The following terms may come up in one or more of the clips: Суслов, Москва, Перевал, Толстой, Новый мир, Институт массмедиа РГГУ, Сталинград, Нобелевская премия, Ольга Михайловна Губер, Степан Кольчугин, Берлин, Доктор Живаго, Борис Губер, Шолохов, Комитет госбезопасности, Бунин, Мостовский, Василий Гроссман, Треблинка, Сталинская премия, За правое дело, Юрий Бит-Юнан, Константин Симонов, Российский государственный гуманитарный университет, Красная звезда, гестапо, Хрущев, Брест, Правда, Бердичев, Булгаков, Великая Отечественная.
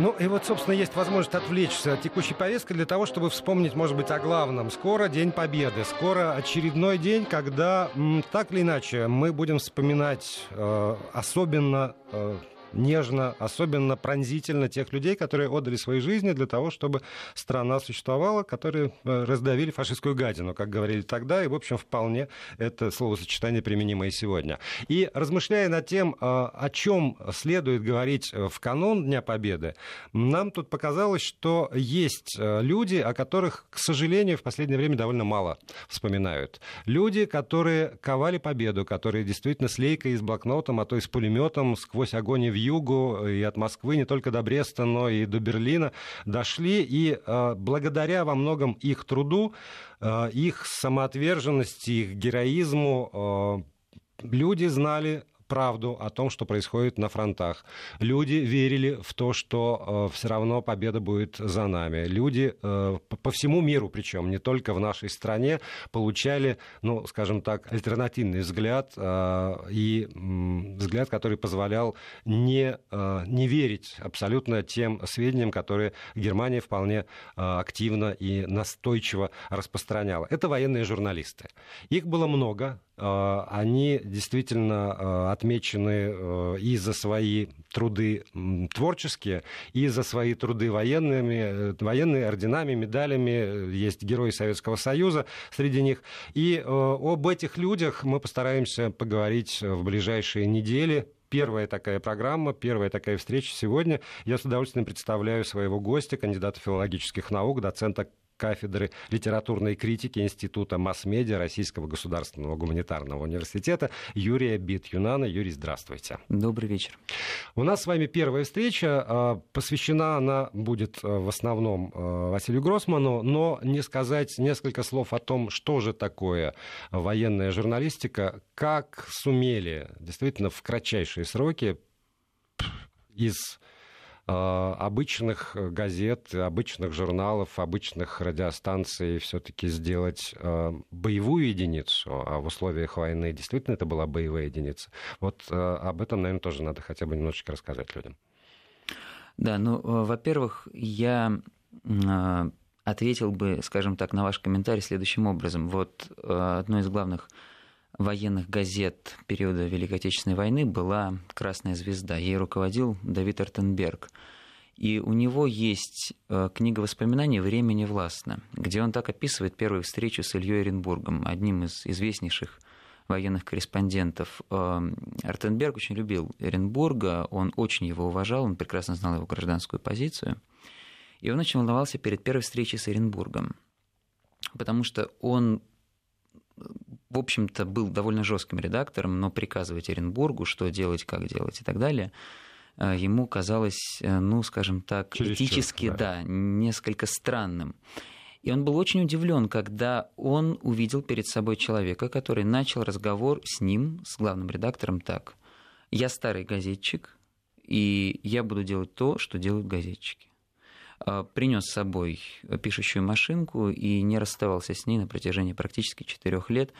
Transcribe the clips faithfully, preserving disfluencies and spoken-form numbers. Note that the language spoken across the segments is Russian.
Ну и вот, собственно, есть возможность отвлечься от текущей повестки для того, чтобы вспомнить, может быть, о главном. Скоро День Победы, скоро очередной день, когда м, так или иначе мы будем вспоминать э, особенно... Э, нежно, особенно пронзительно тех людей, которые отдали свои жизни для того, чтобы страна существовала, которые раздавили фашистскую гадину, как говорили тогда, и, в общем, вполне это словосочетание применимо и сегодня. И размышляя над тем, о чем следует говорить в канун Дня Победы, нам тут показалось, что есть люди, о которых, к сожалению, в последнее время довольно мало вспоминают. Люди, которые ковали победу, которые действительно с лейкой и с блокнотом, а то и с пулеметом сквозь огонь и в югу, и от Москвы, не только до Бреста, но и до Берлина дошли, и э, благодаря во многом их труду, э, их самоотверженности, их героизму э, люди знали правду о том, что происходит на фронтах. Люди верили в то, что э, все равно победа будет за нами. Люди э, по всему миру, причем не только в нашей стране, получали, ну, скажем так, альтернативный взгляд э, и э, взгляд, который позволял не, э, не верить абсолютно тем сведениям, которые Германия вполне э, активно и настойчиво распространяла. Это военные журналисты. Их было много. Они действительно отмечены и за свои труды творческие, и за свои труды военными, военные орденами, медалями. Есть герои Советского Союза среди них. И об этих людях мы постараемся поговорить в ближайшие недели. Первая такая программа, первая такая встреча сегодня. Я с удовольствием представляю своего гостя, кандидата филологических наук, доцента кафедры литературной критики Института массмедиа Российского государственного гуманитарного университета Юрия Бит-Юнана. Юрий, здравствуйте. Добрый вечер. У нас с вами первая встреча. Посвящена она будет в основном Василию Гроссману, но не сказать несколько слов о том, что же такое военная журналистика, как сумели действительно в кратчайшие сроки из... обычных газет, обычных журналов, обычных радиостанций все-таки сделать боевую единицу, а в условиях войны действительно это была боевая единица. Вот об этом, наверное, тоже надо хотя бы немножечко рассказать людям. Да, ну, во-первых, я ответил бы, скажем так, на ваш комментарий следующим образом. Вот одной из главных военных газет периода Великой Отечественной войны была «Красная звезда». Ей руководил Давид Ортенберг. И у него есть книга воспоминаний «Время не властно», где он так описывает первую встречу с Ильей Эренбургом, одним из известнейших военных корреспондентов. Ортенберг очень любил Эренбурга, он очень его уважал, он прекрасно знал его гражданскую позицию. И он очень волновался перед первой встречей с Эренбургом, потому что он... в общем-то, был довольно жестким редактором, но приказывать Эренбургу, что делать, как делать и так далее, ему казалось, ну, скажем так, Через этически, черт, да. да, несколько странным. И он был очень удивлен, когда он увидел перед собой человека, который начал разговор с ним, с главным редактором, так: «Я старый газетчик, и я буду делать то, что делают газетчики». Принес с собой пишущую машинку и не расставался с ней на протяжении практически четырех лет.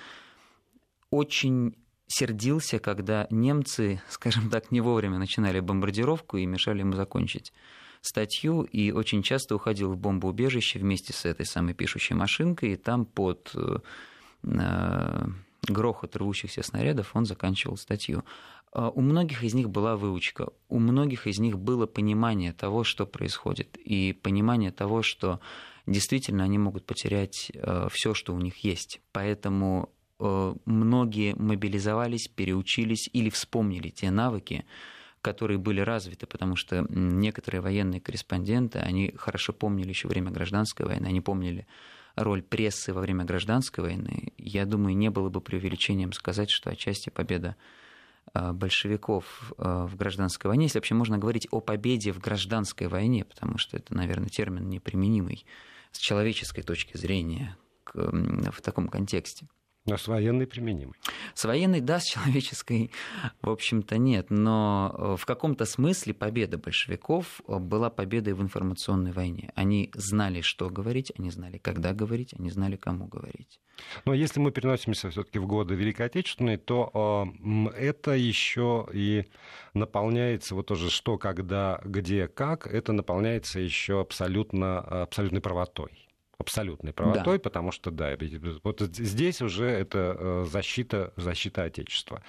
Очень сердился, когда немцы, скажем так, не вовремя начинали бомбардировку и мешали ему закончить статью, и очень часто уходил в бомбоубежище вместе с этой самой пишущей машинкой, и там под грохот рвущихся снарядов он заканчивал статью. У многих из них была выучка, у многих из них было понимание того, что происходит, и понимание того, что действительно они могут потерять все, что у них есть. Поэтому многие мобилизовались, переучились или вспомнили те навыки, которые были развиты, потому что некоторые военные корреспонденты, они хорошо помнили еще время гражданской войны, они помнили роль прессы во время гражданской войны. Я думаю, не было бы преувеличением сказать, что отчасти победа большевиков в гражданской войне, если вообще можно говорить о победе в гражданской войне, потому что это, наверное, термин неприменимый с человеческой точки зрения в таком контексте. Но с военной применимой. С военной, да, с человеческой, в общем-то, нет. Но в каком-то смысле победа большевиков была победой в информационной войне. Они знали, что говорить, они знали, когда говорить, они знали, кому говорить. Но если мы переносимся все-таки в годы Великой Отечественной, то это еще и наполняется, вот тоже что, когда, где, как, это наполняется еще абсолютно, абсолютной правотой. Абсолютной правотой, да. Потому что, да, вот здесь уже это защита, защита Отечества.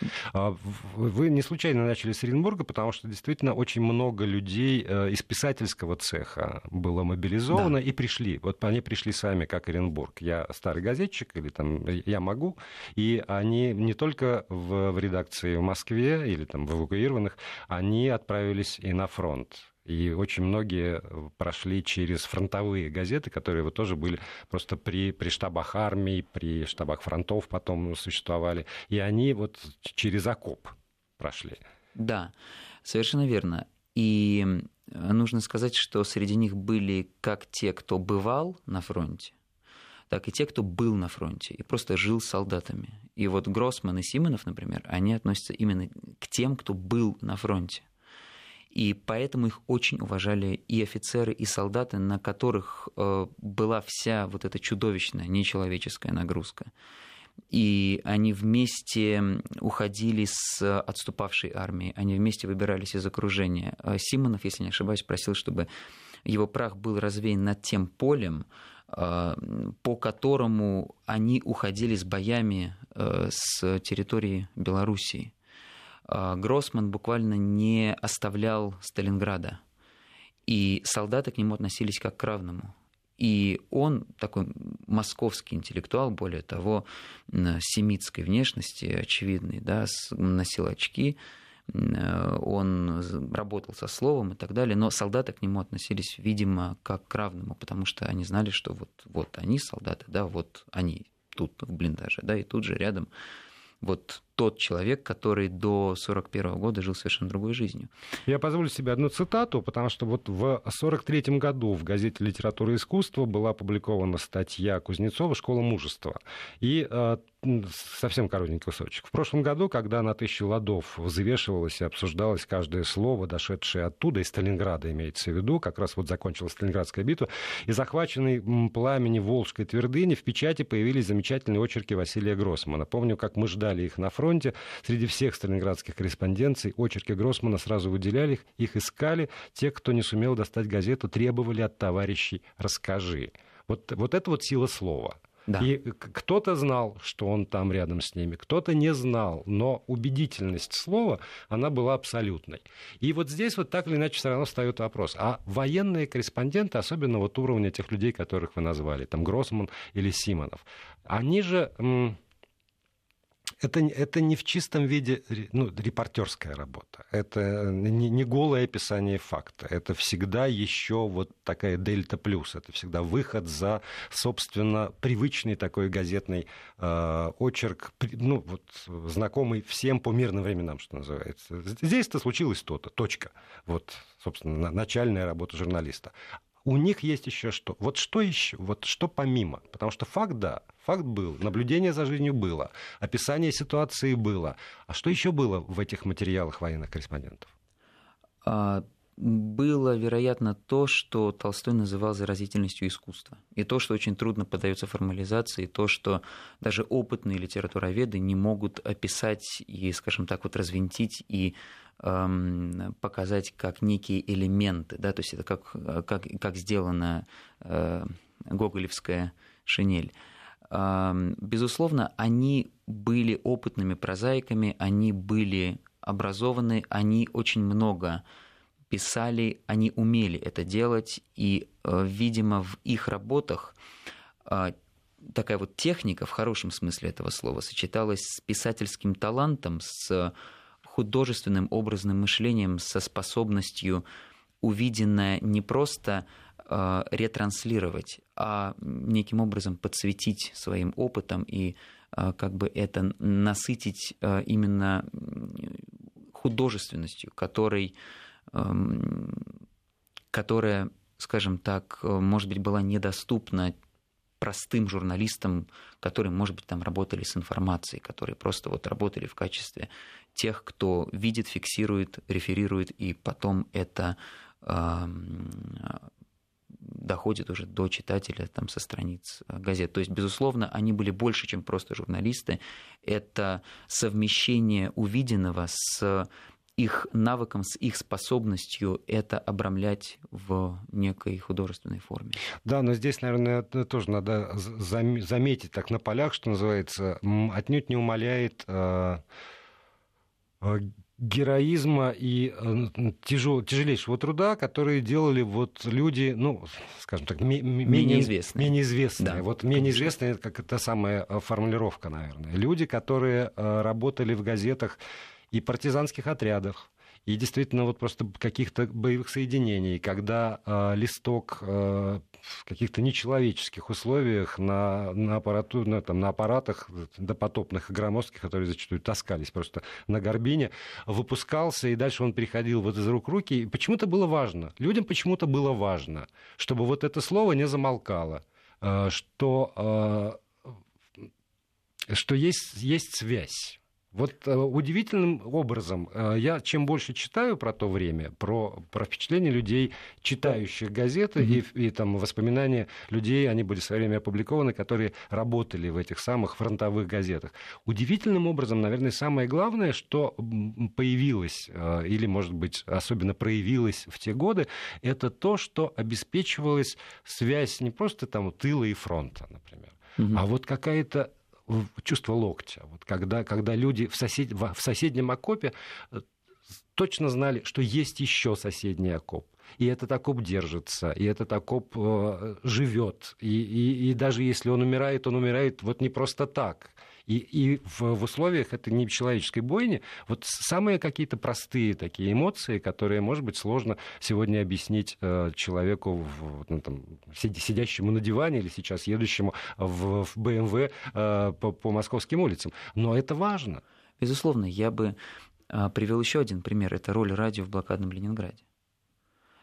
Вы не случайно начали с Эренбурга, потому что действительно очень много людей из писательского цеха было мобилизовано, да. И пришли. Вот они пришли сами, как Эренбург. Я старый газетчик, или там я могу. И они не только в, в редакции в Москве или там в эвакуированных, они отправились и на фронт. И очень многие прошли через фронтовые газеты, которые вот тоже были просто при, при штабах армии, при штабах фронтов потом существовали. И они вот через окоп прошли. Да, совершенно верно. И нужно сказать, что среди них были как те, кто бывал на фронте, так и те, кто был на фронте и просто жил с солдатами. И вот Гроссман и Симонов, например, они относятся именно к тем, кто был на фронте. И поэтому их очень уважали и офицеры, и солдаты, на которых была вся вот эта чудовищная, нечеловеческая нагрузка. И они вместе уходили с отступавшей армией, они вместе выбирались из окружения. Симонов, если не ошибаюсь, просил, чтобы его прах был развеян над тем полем, по которому они уходили с боями с территории Белоруссии. Гроссман буквально не оставлял Сталинграда, и солдаты к нему относились как к равному. И он, такой московский интеллектуал, более того, семитской внешности, очевидный, да, носил очки, он работал со словом и так далее, но солдаты к нему относились, видимо, как к равному, потому что они знали, что вот, вот они солдаты, да, вот они тут в блиндаже, да, и тут же рядом... Вот тот человек, который до сорок первого года жил совершенно другой жизнью. Я позволю себе одну цитату, потому что вот в сорок третьем году в газете «Литература и искусство» была опубликована статья Кузнецова «Школа мужества». И э, совсем коротенький кусочек. В прошлом году, когда на тысячу ладов взвешивалось и обсуждалось каждое слово, дошедшее оттуда, из Сталинграда имеется в виду, как раз вот закончилась Сталинградская битва, и захваченной пламени Волжской твердыни в печати появились замечательные очерки Василия Гроссмана. Помню, как мы ждали их на фронте. Среди всех сталинградских корреспонденций очерки Гроссмана сразу выделяли, их искали. Те, кто не сумел достать газету, требовали от товарищей «расскажи». Вот, вот это вот сила слова. Да. И кто-то знал, что он там рядом с ними, кто-то не знал, но убедительность слова, она была абсолютной. И вот здесь вот так или иначе все равно встает вопрос. А военные корреспонденты, особенно вот уровня тех людей, которых вы назвали, там Гроссман или Симонов, они же... М- Это, это не в чистом виде ну, репортерская работа, это не, не голое описание факта, это всегда еще вот такая дельта плюс, это всегда выход за, собственно, привычный такой газетный э, очерк, ну, вот, знакомый всем по мирным временам, что называется. Здесь-то случилось то-то, точка, вот, собственно, начальная работа журналиста. У них есть еще что? Вот что еще? Вот что помимо? Потому что факт, да, факт был, наблюдение за жизнью было, описание ситуации было. А что еще было в этих материалах военных корреспондентов? Было, вероятно, то, что Толстой называл заразительностью искусства. И то, что очень трудно поддается формализации, и то, что даже опытные литературоведы не могут описать и, скажем так, вот развинтить и эм, показать как некие элементы. Да? То есть это как, как, как сделана э, гоголевская шинель. Эм, безусловно, они были опытными прозаиками, они были образованы, они очень много... писали, они умели это делать, и, видимо, в их работах такая вот техника, в хорошем смысле этого слова, сочеталась с писательским талантом, с художественным образным мышлением, со способностью увиденное не просто ретранслировать, а неким образом подсветить своим опытом и как бы это насытить именно художественностью, которой... которая, скажем так, может быть, была недоступна простым журналистам, которые, может быть, там работали с информацией, которые просто вот работали в качестве тех, кто видит, фиксирует, реферирует, и потом это э, доходит уже до читателя там, со страниц газет. То есть, безусловно, они были больше, чем просто журналисты. Это совмещение увиденного с их навыком, с их способностью это обрамлять в некой художественной форме. Да, но здесь, наверное, тоже надо заметить так на полях, что называется, отнюдь не умаляет э, э, героизма и э, тяжел, тяжелейшего труда, которые делали вот люди, ну, скажем так, ми- ми- менее известные. Менее известные. Да, вот менее известные, как это самая формулировка, наверное. Люди, которые э, работали в газетах, и партизанских отрядов, и действительно вот просто каких-то боевых соединений, когда э, листок э, в каких-то нечеловеческих условиях на, на, аппарату, на, там, на аппаратах допотопных и громоздких, которые зачастую таскались просто на горбине, выпускался, и дальше он переходил вот из рук в руки. И почему-то было важно, людям почему-то было важно, чтобы вот это слово не замолкало, э, что, э, что есть, есть связь. Вот э, удивительным образом, э, я чем больше читаю про то время, про, про впечатления людей, читающих газеты, mm-hmm. и, и там, воспоминания людей, они были в свое время опубликованы, которые работали в этих самых фронтовых газетах. Удивительным образом, наверное, самое главное, что появилось, э, или, может быть, особенно проявилось в те годы, это то, что обеспечивалась связь не просто там, тыла и фронта, например, mm-hmm. а вот какая-то чувство локтя, вот когда, когда люди в, сосед... в соседнем окопе точно знали, что есть еще соседний окоп, и этот окоп держится, и этот окоп э, живет, и, и, и даже если он умирает, он умирает вот не просто так. И, и в, в условиях этой нечеловеческой бойни вот самые какие-то простые такие эмоции, которые, может быть, сложно сегодня объяснить э, человеку, в, ну, там, сидящему на диване или сейчас едущему в, в бэ эм вэ э, по, по московским улицам. Но это важно. Безусловно, я бы э, привел еще один пример. Это роль радио в блокадном Ленинграде.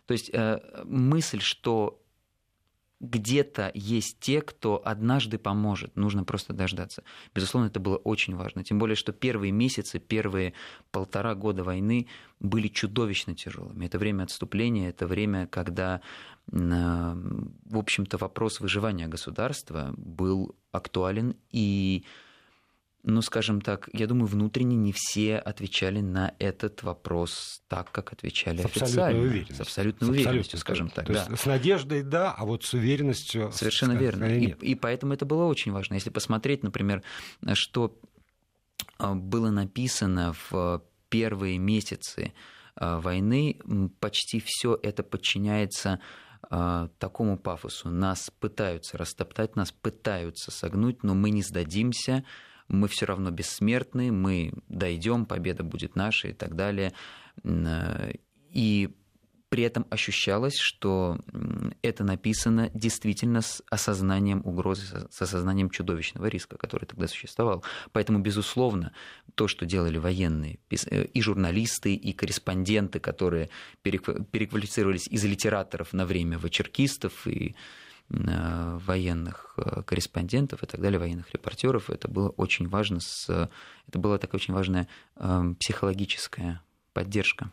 То есть э, мысль, что где-то есть те, кто однажды поможет, нужно просто дождаться. Безусловно, это было очень важно. Тем более, что первые месяцы, первые полтора года войны были чудовищно тяжелыми. Это время отступления, это время, когда, в общем-то, вопрос выживания государства был актуален. И, ну, скажем так, я думаю, внутренне не все отвечали на этот вопрос так, как отвечали с официально. Уверенностью. С абсолютной с уверенностью, скажем так. То да. есть, с надеждой, да, а вот с уверенностью... Совершенно с... верно. И, и поэтому это было очень важно. Если посмотреть, например, что было написано в первые месяцы войны, почти все это подчиняется такому пафосу. Нас пытаются растоптать, нас пытаются согнуть, но мы не сдадимся. Мы все равно бессмертны, мы дойдем, победа будет наша и так далее. И при этом ощущалось, что это написано действительно с осознанием угрозы, с осознанием чудовищного риска, который тогда существовал. Поэтому, безусловно, то, что делали военные, и журналисты, и корреспонденты, которые переквалифицировались из литераторов на время вочеркистов и военных корреспондентов и так далее, военных репортеров. Это было очень важно, с... это была такая очень важная психологическая поддержка.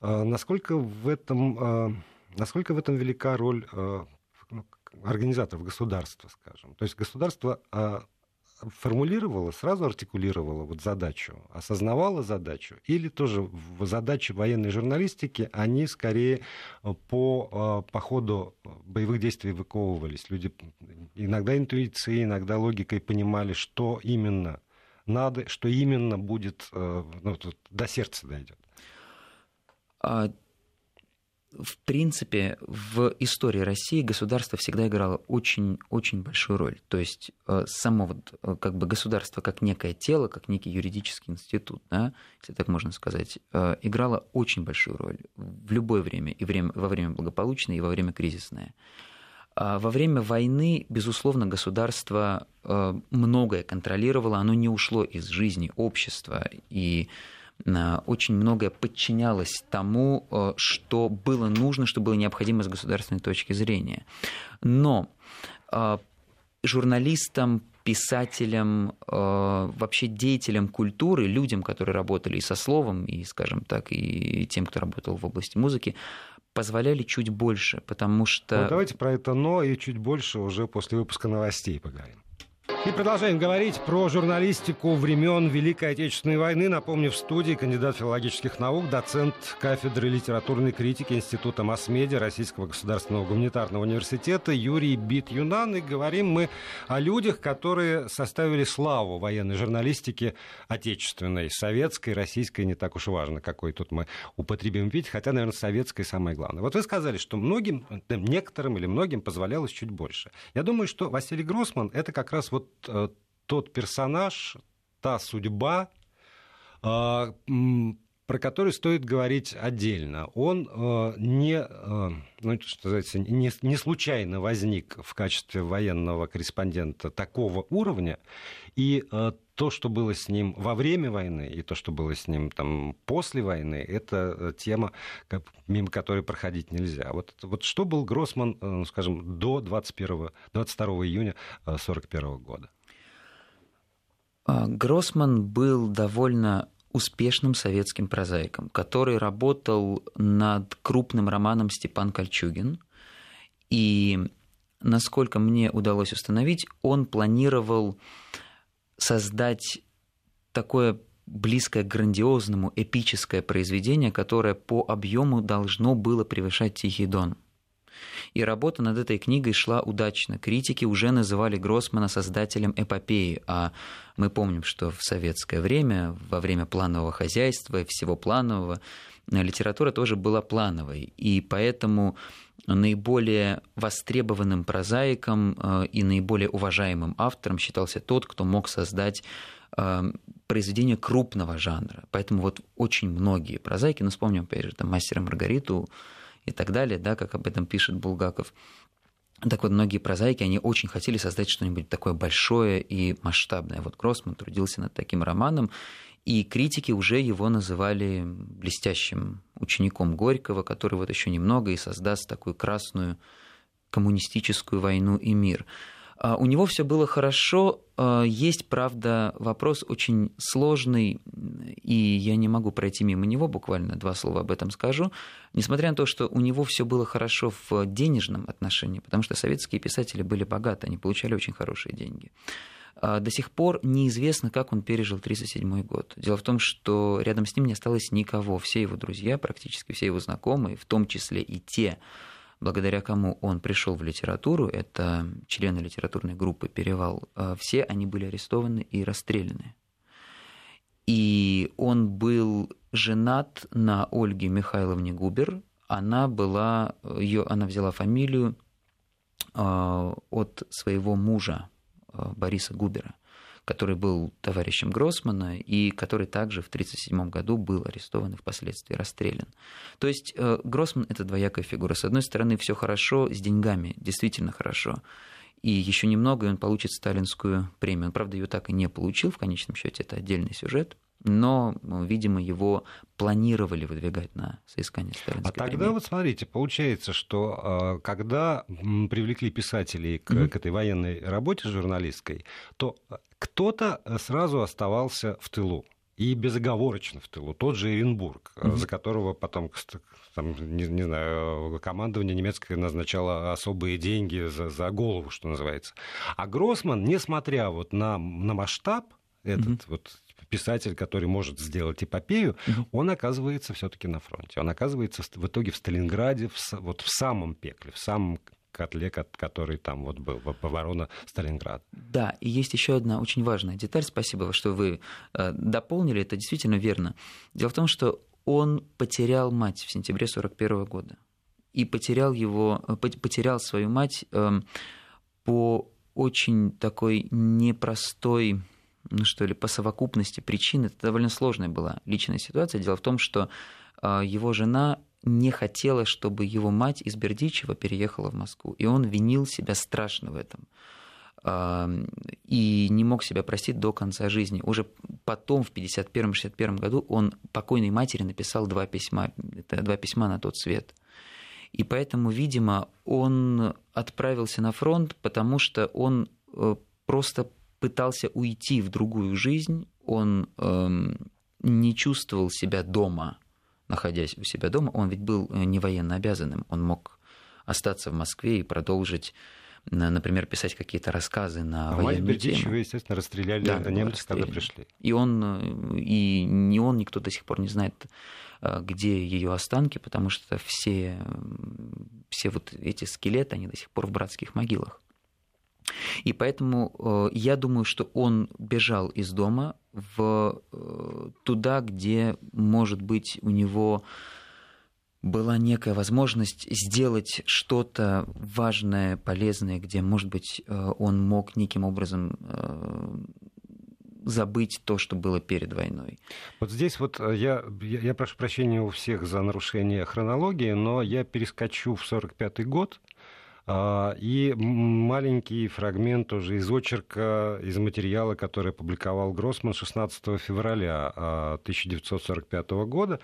Насколько в этом, насколько в этом велика роль организаторов государства, скажем? То есть государство формулировало, сразу артикулировало вот задачу, осознавало задачу, или тоже задачи военной журналистики, они скорее по, по ходу боевых действий выковывались. Люди иногда интуицией, иногда логикой понимали, что именно надо, что именно будет, ну, до сердца дойдет. В принципе, в истории России государство всегда играло очень-очень большую роль. То есть само вот, как бы государство как некое тело, как некий юридический институт, да, если так можно сказать, играло очень большую роль в любое время, и время, во время благополучное, и во время кризисное. Во время войны, безусловно, государство многое контролировало, оно не ушло из жизни общества, и очень многое подчинялось тому, что было нужно, что было необходимо с государственной точки зрения. Но журналистам, писателям, вообще деятелям культуры, людям, которые работали и со словом, и, скажем так, и тем, кто работал в области музыки, позволяли чуть больше, потому что... Ну, давайте про это «но» и чуть больше уже после выпуска новостей поговорим. И продолжаем говорить про журналистику времен Великой Отечественной войны. Напомню, в студии кандидат филологических наук, доцент кафедры литературной критики Института массмедиа Российского государственного гуманитарного университета Юрий Бит-Юнан. И говорим мы о людях, которые составили славу военной журналистики отечественной, советской, российской, не так уж и важно, какой тут мы употребим вид, хотя, наверное, советской самое главное. Вот вы сказали, что многим, некоторым или многим позволялось чуть больше. Я думаю, что Василий Гроссман – это как раз вот э, тот персонаж, та судьба, э, м, про которую стоит говорить отдельно. Он э, не, э, ну, что называется, не, не случайно возник в качестве военного корреспондента такого уровня, и э, то, что было с ним во время войны, и то, что было с ним там, после войны, это тема, как, мимо которой проходить нельзя. Вот, вот что был Гроссман, ну, скажем, до двадцать первого, двадцать второго июня сорок первого года? Гроссман был довольно успешным советским прозаиком, который работал над крупным романом «Степан Кольчугин». И, насколько мне удалось установить, он планировал создать такое близкое к грандиозному эпическое произведение, которое по объему должно было превышать «Тихий дон». И работа над этой книгой шла удачно. Критики уже называли Гроссмана создателем эпопеи, а мы помним, что в советское время, во время планового хозяйства и всего планового, литература тоже была плановой, и поэтому наиболее востребованным прозаиком и наиболее уважаемым автором считался тот, кто мог создать произведение крупного жанра. Поэтому вот очень многие прозаики, ну, вспомним, опять же, там, «Мастера и Маргариту» и так далее, да, как об этом пишет Булгаков. Так вот, многие прозаики, они очень хотели создать что-нибудь такое большое и масштабное. Вот Гроссман трудился над таким романом, и критики уже его называли блестящим учеником Горького, который вот еще немного и создаст такую красную коммунистическую войну и мир. У него все было хорошо. Есть, правда, вопрос очень сложный, и я не могу пройти мимо него, буквально два слова об этом скажу. Несмотря на то, что у него все было хорошо в денежном отношении, потому что советские писатели были богаты, они получали очень хорошие деньги. До сих пор неизвестно, как он пережил тридцать седьмой год. Дело в том, что рядом с ним не осталось никого. Все его друзья, практически все его знакомые, в том числе и те, благодаря кому он пришел в литературу, это члены литературной группы «Перевал», все они были арестованы и расстреляны. И он был женат на Ольге Михайловне Губер. Она была, ее, она взяла фамилию от своего мужа, Бориса Губера, который был товарищем Гроссмана и который также в тридцать седьмом году был арестован и впоследствии расстрелян. То есть Гроссман – это двоякая фигура. С одной стороны, все хорошо с деньгами, действительно хорошо. И еще немного, и он получит Сталинскую премию. Он, правда, ее так и не получил, в конечном счете это отдельный сюжет. Но, видимо, его планировали выдвигать на соискание Сталинской премии. А тогда, вот смотрите, получается, что когда привлекли писателей к, mm-hmm. к этой военной работе журналистской, то кто-то сразу оставался в тылу. И безоговорочно в тылу. Тот же Эренбург, mm-hmm. за которого потом, там, не, не знаю, командование немецкое назначало особые деньги за, за голову, что называется. А Гроссман, несмотря вот на, на масштаб, этот mm-hmm. вот писатель, который может сделать эпопею, mm-hmm. он оказывается все-таки на фронте. Он оказывается в итоге в Сталинграде, в, вот в самом пекле, в самом котле, который там вот был, оборона Сталинграда. Да, и есть еще одна очень важная деталь. Спасибо, что вы дополнили. Это действительно верно. Дело в том, что он потерял мать в сентябре сорок первого года. И потерял, его, потерял свою мать по очень такой непростой... ну что ли, по совокупности причин, это довольно сложная была личная ситуация. Дело в том, что его жена не хотела, чтобы его мать из Бердичева переехала в Москву, и он винил себя страшно в этом. и не мог себя простить до конца жизни. Уже потом, в пятьдесят первом — шестьдесят первом году, он покойной матери написал два письма, это два письма на тот свет. И поэтому, видимо, он отправился на фронт, потому что он просто пытался уйти в другую жизнь, он не чувствовал себя дома, находясь у себя дома. Он ведь был не военно обязанным, он мог остаться в Москве и продолжить, например, писать какие-то рассказы на а военную тему. Бердичева, естественно, расстреляли, да, немцы, расстреляли, когда пришли. И он, и ни он, никто до сих пор не знает, где ее останки, потому что все, все вот эти скелеты, они до сих пор в братских могилах. И поэтому я думаю, что он бежал из дома в, туда, где, может быть, у него была некая возможность сделать что-то важное, полезное, где, может быть, он мог неким образом забыть то, что было перед войной. Вот здесь вот я, я, я прошу прощения у всех за нарушение хронологии, но я перескочу в сорок пятый год, и маленький фрагмент уже из очерка, из материала, который опубликовал Гроссман шестнадцатого февраля тысяча девятьсот сорок пятого года.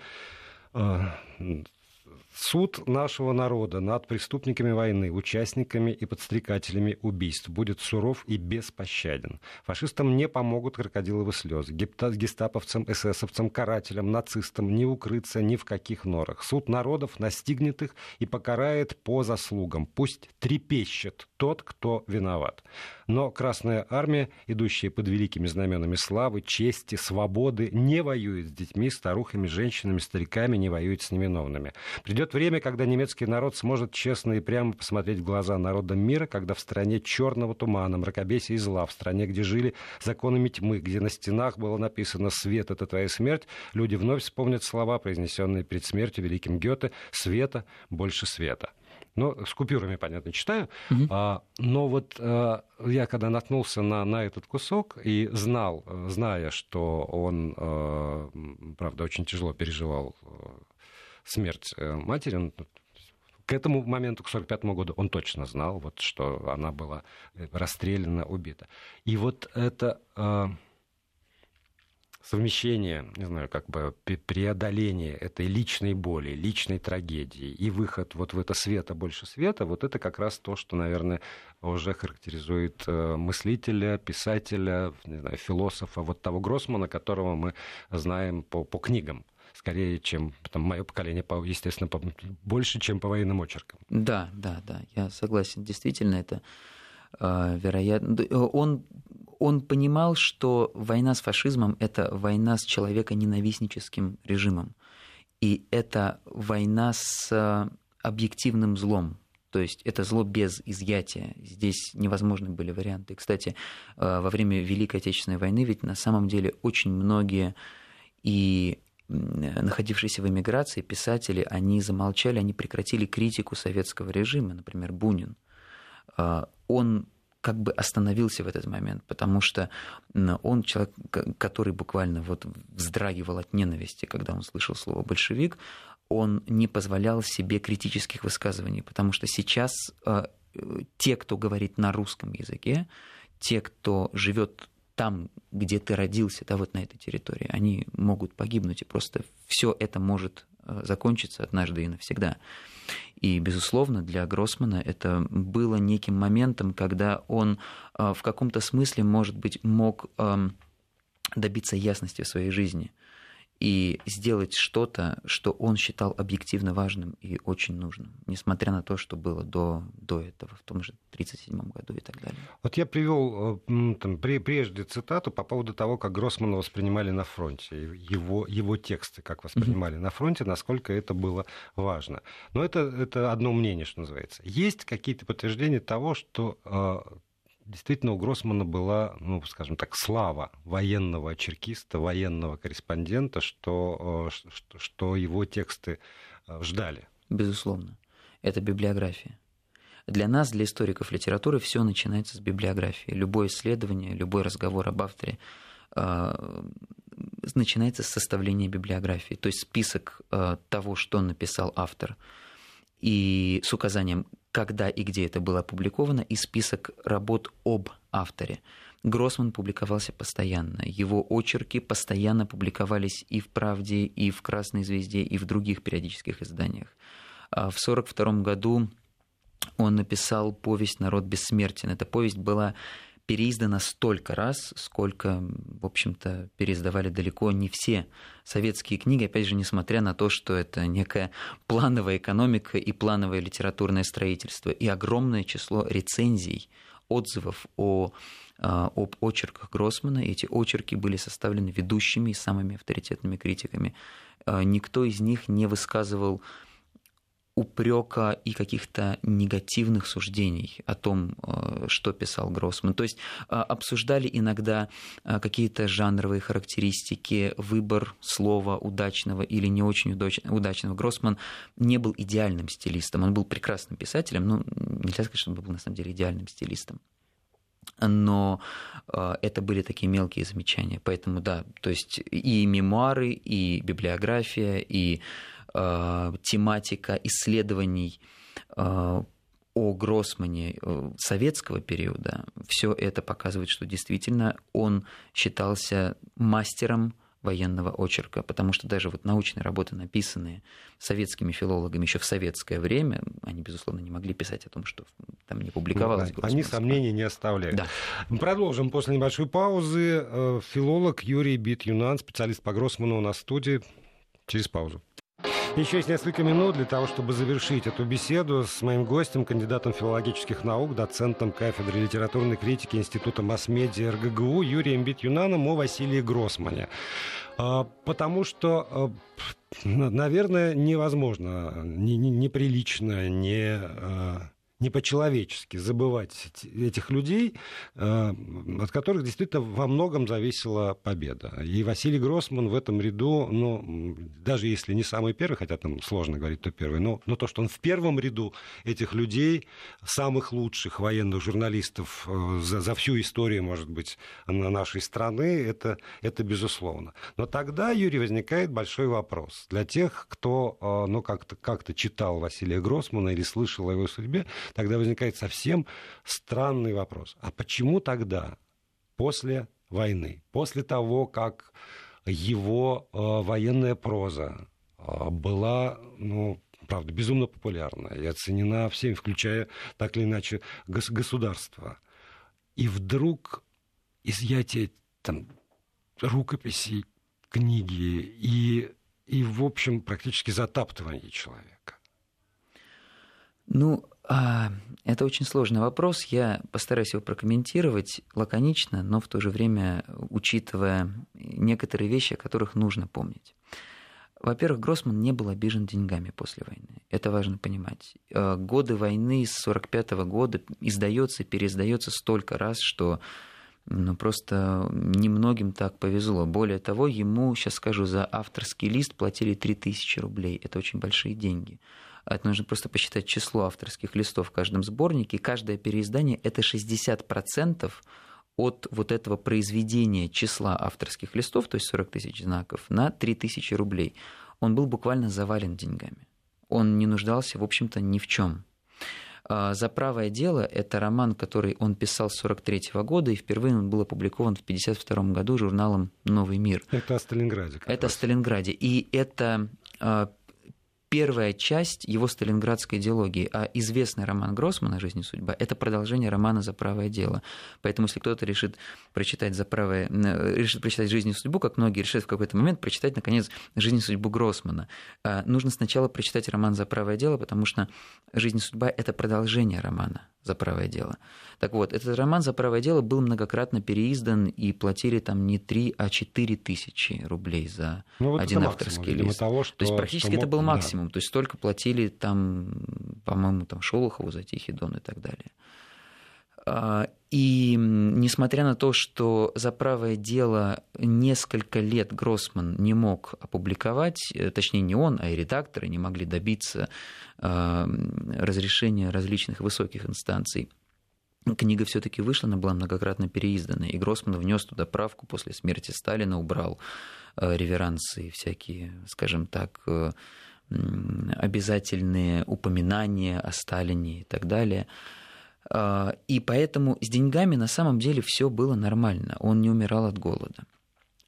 Суд нашего народа над преступниками войны, участниками и подстрекателями убийств будет суров и беспощаден. Фашистам не помогут крокодиловы слезы. Гестаповцам, эсэсовцам, карателям, нацистам не укрыться ни в каких норах. Суд народов настигнет их и покарает по заслугам. Пусть трепещет тот, кто виноват. Но Красная Армия, идущая под великими знаменами славы, чести, свободы, не воюет с детьми, старухами, женщинами, стариками, не воюет с невиновными. Придет время, когда немецкий народ сможет честно и прямо посмотреть в глаза народам мира, когда в стране черного тумана, мракобесия и зла, в стране, где жили законами тьмы, где на стенах было написано «Свет — это твоя смерть», люди вновь вспомнят слова, произнесенные перед смертью великим Гёте «Света больше света». Ну, с купюрами, понятно, читаю. Угу. А, но вот а, я, когда наткнулся на, на этот кусок и знал, зная, что он, а, правда, очень тяжело переживал смерть матери, он, к этому моменту, к сорок пятому году, он точно знал, вот, что она была расстреляна, убита. И вот это а, совмещение, не знаю, как бы преодоление этой личной боли, личной трагедии и выход вот в это света больше света, вот это как раз то, что, наверное, уже характеризует мыслителя, писателя, не знаю, философа, вот того Гроссмана, которого мы знаем по, по книгам, скорее, чем мое поколение, по, естественно, по, больше, чем по военным очеркам. Да, да, да, я согласен, действительно, это э, вероятно. Он... Он понимал, что война с фашизмом – это война с человеконенавистническим режимом. И это война с объективным злом. То есть это зло без изъятия. Здесь невозможны были варианты. Кстати, во время Великой Отечественной войны ведь на самом деле очень многие и находившиеся в эмиграции писатели, они замолчали, они прекратили критику советского режима. Например, Бунин. Он как бы остановился в этот момент, потому что он человек, который буквально вот вздрагивал от ненависти, когда он слышал слово «большевик», он не позволял себе критических высказываний, потому что сейчас те, кто говорит на русском языке, те, кто живет там, где ты родился, да, вот на этой территории, они могут погибнуть, и просто все это может закончится однажды и навсегда. И, безусловно, для Гроссмана это было неким моментом, когда он в каком-то смысле, может быть, мог добиться ясности в своей жизни и сделать что-то, что он считал объективно важным и очень нужным, несмотря на то, что было до, до этого, в том же тридцать седьмом году и так далее. Вот я привел там, прежде цитату по поводу того, как Гроссмана воспринимали на фронте, его, его тексты, как воспринимали mm-hmm. на фронте, насколько это было важно. Но это, это одно мнение, что называется. Есть какие-то подтверждения того, что действительно, у Гроссмана была, ну, скажем так, слава военного очеркиста, военного корреспондента, что, что, что его тексты ждали. Безусловно. Это библиография. Для нас, для историков литературы, все начинается с библиографии. Любое исследование, любой разговор об авторе э, начинается с составления библиографии, то есть список э, того, что написал автор, и с указанием, когда и где это было опубликовано, и список работ об авторе. Гроссман публиковался постоянно. Его очерки постоянно публиковались и в «Правде», и в «Красной звезде», и в других периодических изданиях. В сорок втором году он написал повесть «Народ бессмертен». Эта повесть была переиздана столько раз, сколько, в общем-то, переиздавали далеко не все советские книги, опять же, несмотря на то, что это некая плановая экономика и плановое литературное строительство, и огромное число рецензий, отзывов о, об очерках Гроссмана. Эти очерки были составлены ведущими и самыми авторитетными критиками. Никто из них не высказывал упрека и каких-то негативных суждений о том, что писал Гроссман. То есть обсуждали иногда какие-то жанровые характеристики, выбор слова удачного или не очень удачного. Гроссман не был идеальным стилистом, он был прекрасным писателем, но нельзя сказать, что он был на самом деле идеальным стилистом. Но это были такие мелкие замечания. Поэтому да, то есть и мемуары, и библиография, и тематика исследований о Гроссмане советского периода, все это показывает, что действительно он считался мастером военного очерка, потому что даже вот научные работы, написанные советскими филологами еще в советское время, они, безусловно, не могли писать о том, что там не публиковалось. Ну, да, они сомнений не оставляют. Да. Продолжим после небольшой паузы. Филолог Юрий Бит-Юнан, специалист по Гроссману, у нас в студии. Через паузу. Еще есть несколько минут для того, чтобы завершить эту беседу с моим гостем, кандидатом филологических наук, доцентом кафедры литературной критики Института массмедиа эр гэ гэ у Юрием Бит-Юнаном о Василии Гроссмане. Потому что, наверное, невозможно, неприлично, не... не по-человечески забывать этих людей, от которых действительно во многом зависела победа. И Василий Гроссман в этом ряду, ну, даже если не самый первый, хотя там сложно говорить, то первый, но, но то, что он в первом ряду этих людей, самых лучших военных журналистов за, за всю историю, может быть, нашей страны, это, это безусловно. Но тогда, Юрий, возникает большой вопрос. Для тех, кто, ну, как-то, как-то читал Василия Гроссмана или слышал о его судьбе, тогда возникает совсем странный вопрос. А почему тогда, после войны, после того, как его э, военная проза э, была, ну, правда, безумно популярна и оценена всеми, включая, так или иначе, гос- государство, и вдруг изъятие там, рукописей, книги и, и, в общем, практически затаптывание человека? Ну, это очень сложный вопрос. Я постараюсь его прокомментировать лаконично, но в то же время учитывая некоторые вещи, о которых нужно помнить. Во-первых, Гроссман не был обижен деньгами после войны. Это важно понимать. Годы войны с сорок пятого года издается и переиздается столько раз, что ну, просто немногим так повезло. Более того, ему, сейчас скажу, за авторский лист платили три тысячи рублей. Это очень большие деньги. Это нужно просто посчитать число авторских листов в каждом сборнике. Каждое переиздание – это шестьдесят процентов от вот этого произведения числа авторских листов, то есть сорок тысяч знаков, на три тысячи рублей. Он был буквально завален деньгами. Он не нуждался, в общем-то, ни в чем. «За правое дело» – это роман, который он писал с сорок третьего года, и впервые он был опубликован в пятьдесят втором году журналом «Новый мир». Это о Сталинграде. Это о Сталинграде. И это... первая часть его сталинградской идеологии, а известный роман Гроссмана «Жизнь и судьба» — это продолжение романа «За правое дело». Поэтому, если кто-то решит прочитать «За правое», решит прочитать «Жизнь и судьбу», как многие решат в какой-то момент прочитать, наконец, «Жизнь и судьбу» Гроссмана, нужно сначала прочитать роман «За правое дело», потому что «Жизнь и судьба» — это продолжение романа «За правое дело». Так вот, этот роман «За правое дело» был многократно переиздан, и платили там не три, а четыре тысячи рублей за ну, вот один максимум, авторский лист. Того, что, то есть практически это был максимум. То есть столько платили там, по-моему, там Шолохову за «Тихий дон» и так далее. И несмотря на то, что «За правое дело» несколько лет Гроссман не мог опубликовать, точнее не он, а и редакторы не могли добиться разрешения различных высоких инстанций, книга все-таки вышла, она была многократно переиздана, и Гроссман внес туда правку после смерти Сталина, убрал реверансы и всякие, скажем так, обязательные упоминания о Сталине и так далее. И поэтому с деньгами на самом деле все было нормально. Он не умирал от голода.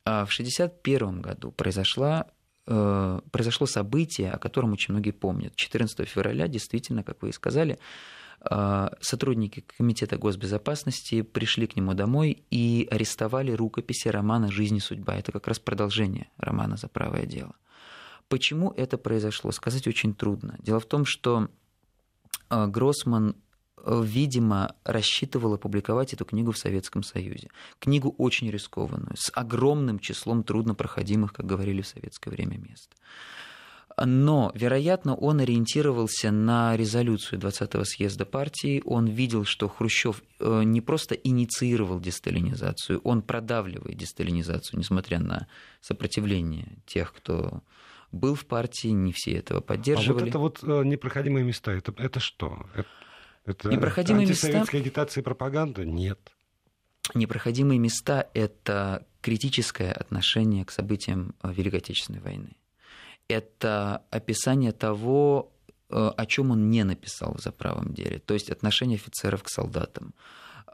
А в шестьдесят первом году произошло, произошло событие, о котором очень многие помнят. четырнадцатого февраля действительно, как вы и сказали, сотрудники Комитета госбезопасности пришли к нему домой и арестовали рукописи романа «Жизнь и судьба». Это как раз продолжение романа «За правое дело». Почему это произошло, сказать очень трудно. Дело в том, что Гроссман, видимо, рассчитывал опубликовать эту книгу в Советском Союзе. Книгу очень рискованную, с огромным числом труднопроходимых, как говорили в советское время, мест. Но, вероятно, он ориентировался на резолюцию двадцатого съезда партии. Он видел, что Хрущев не просто инициировал десталинизацию, он продавливает десталинизацию, несмотря на сопротивление тех, кто был в партии, не все этого поддерживали. А вот это вот непроходимые места, это, это что? Это, это непроходимые антисоветская места... агитация и пропаганда? Нет. Непроходимые места – это критическое отношение к событиям Великой Отечественной войны. Это описание того, о чем он не написал в «За правом деле», то есть отношение офицеров к солдатам,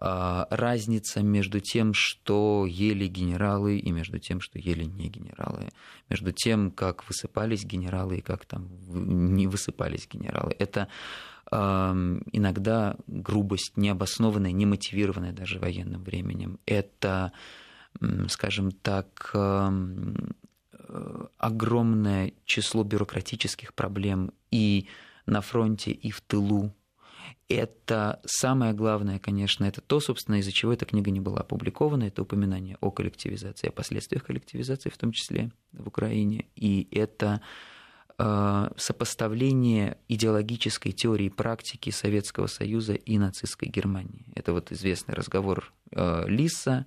разница между тем, что ели генералы, и между тем, что ели не генералы, между тем, как высыпались генералы и как там не высыпались генералы. Это иногда грубость, необоснованная, немотивированная даже военным временем. Это, скажем так, огромное число бюрократических проблем и на фронте, и в тылу. Это самое главное, конечно, это то, собственно, из-за чего эта книга не была опубликована, это упоминание о коллективизации, о последствиях коллективизации, в том числе в Украине, и это э, сопоставление идеологической теории и практики Советского Союза и нацистской Германии. Это вот известный разговор э, Лиса,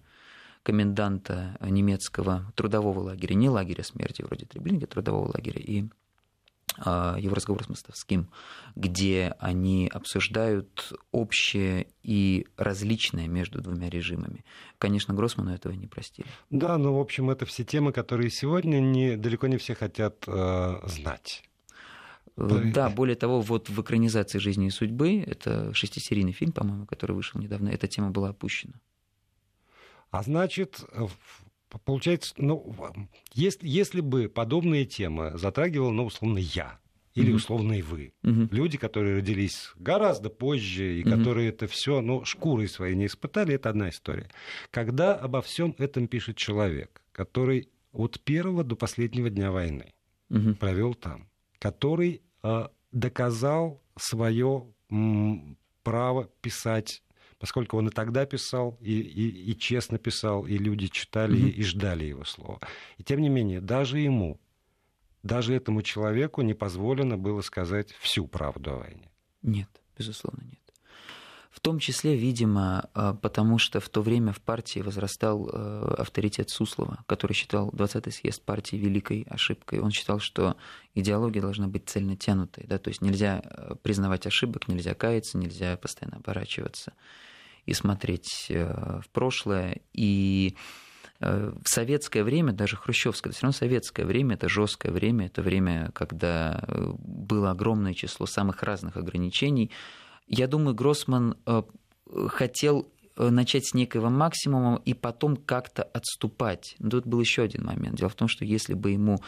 коменданта немецкого трудового лагеря, не лагеря смерти, вроде Треблинки, трудового лагеря, и э, его разговор с Мостовским, где они обсуждают общее и различное между двумя режимами. Конечно, Гроссману этого не простили. Да, но, в общем, это все темы, которые сегодня не, далеко не все хотят э, знать. Да, более того, вот в экранизации «Жизни и судьбы», это шестисерийный фильм, по-моему, который вышел недавно, эта тема была опущена. А значит, получается, ну, если, если бы подобные темы затрагивал, ну, условно, я или, mm-hmm. условно, и вы, mm-hmm. люди, которые родились гораздо позже и mm-hmm. которые это все, ну, шкурой своей не испытали, это одна история. Когда обо всем этом пишет человек, который от первого до последнего дня войны mm-hmm. провел там, который э, доказал свое м, право писать, поскольку он и тогда писал, и, и, и честно писал, и люди читали, mm-hmm. и, и ждали его слова. И тем не менее, даже ему, даже этому человеку не позволено было сказать всю правду о войне. Нет, безусловно, нет. В том числе, видимо, потому что в то время в партии возрастал авторитет Суслова, который считал двадцатый съезд партии великой ошибкой. Он считал, что идеология должна быть цельно тянутой, да? То есть нельзя признавать ошибок, нельзя каяться, нельзя постоянно оборачиваться и смотреть в прошлое. И в советское время, даже хрущевское, все равно советское время, это жесткое время, это время, когда было огромное число самых разных ограничений. Я думаю, Гроссман хотел начать с некого максимума и потом как-то отступать. Но тут был еще один момент. Дело в том, что если бы ему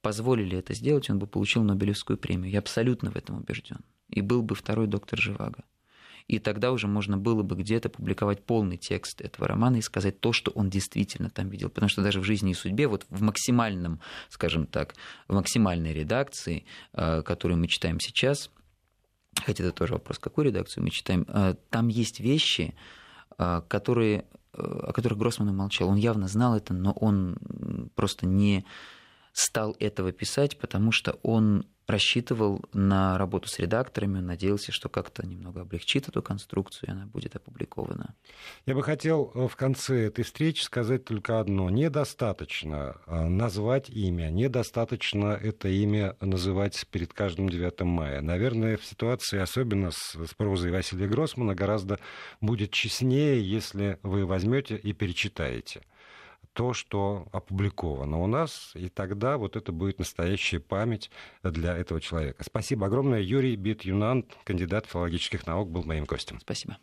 позволили это сделать, он бы получил Нобелевскую премию. Я абсолютно в этом убежден. И был бы второй доктор Живаго. И тогда уже можно было бы где-то публиковать полный текст этого романа и сказать то, что он действительно там видел. Потому что даже в «Жизни и судьбе», вот в максимальном, скажем так, в максимальной редакции, которую мы читаем сейчас, хотя это тоже вопрос, какую редакцию мы читаем, там есть вещи, которые, о которых Гроссман умолчал. Он явно знал это, но он просто не стал этого писать, потому что он рассчитывал на работу с редакторами, он надеялся, что как-то немного облегчит эту конструкцию, и она будет опубликована. Я бы хотел в конце этой встречи сказать только одно. Недостаточно назвать имя, недостаточно это имя называть перед каждым девятым мая. Наверное, в ситуации, особенно с, с прозой Василия Гроссмана, гораздо будет честнее, если вы возьмете и перечитаете то, что опубликовано у нас, и тогда вот это будет настоящая память для этого человека. Спасибо огромное. Юрий Бит-Юнан, кандидат филологических наук, был моим гостем. Спасибо.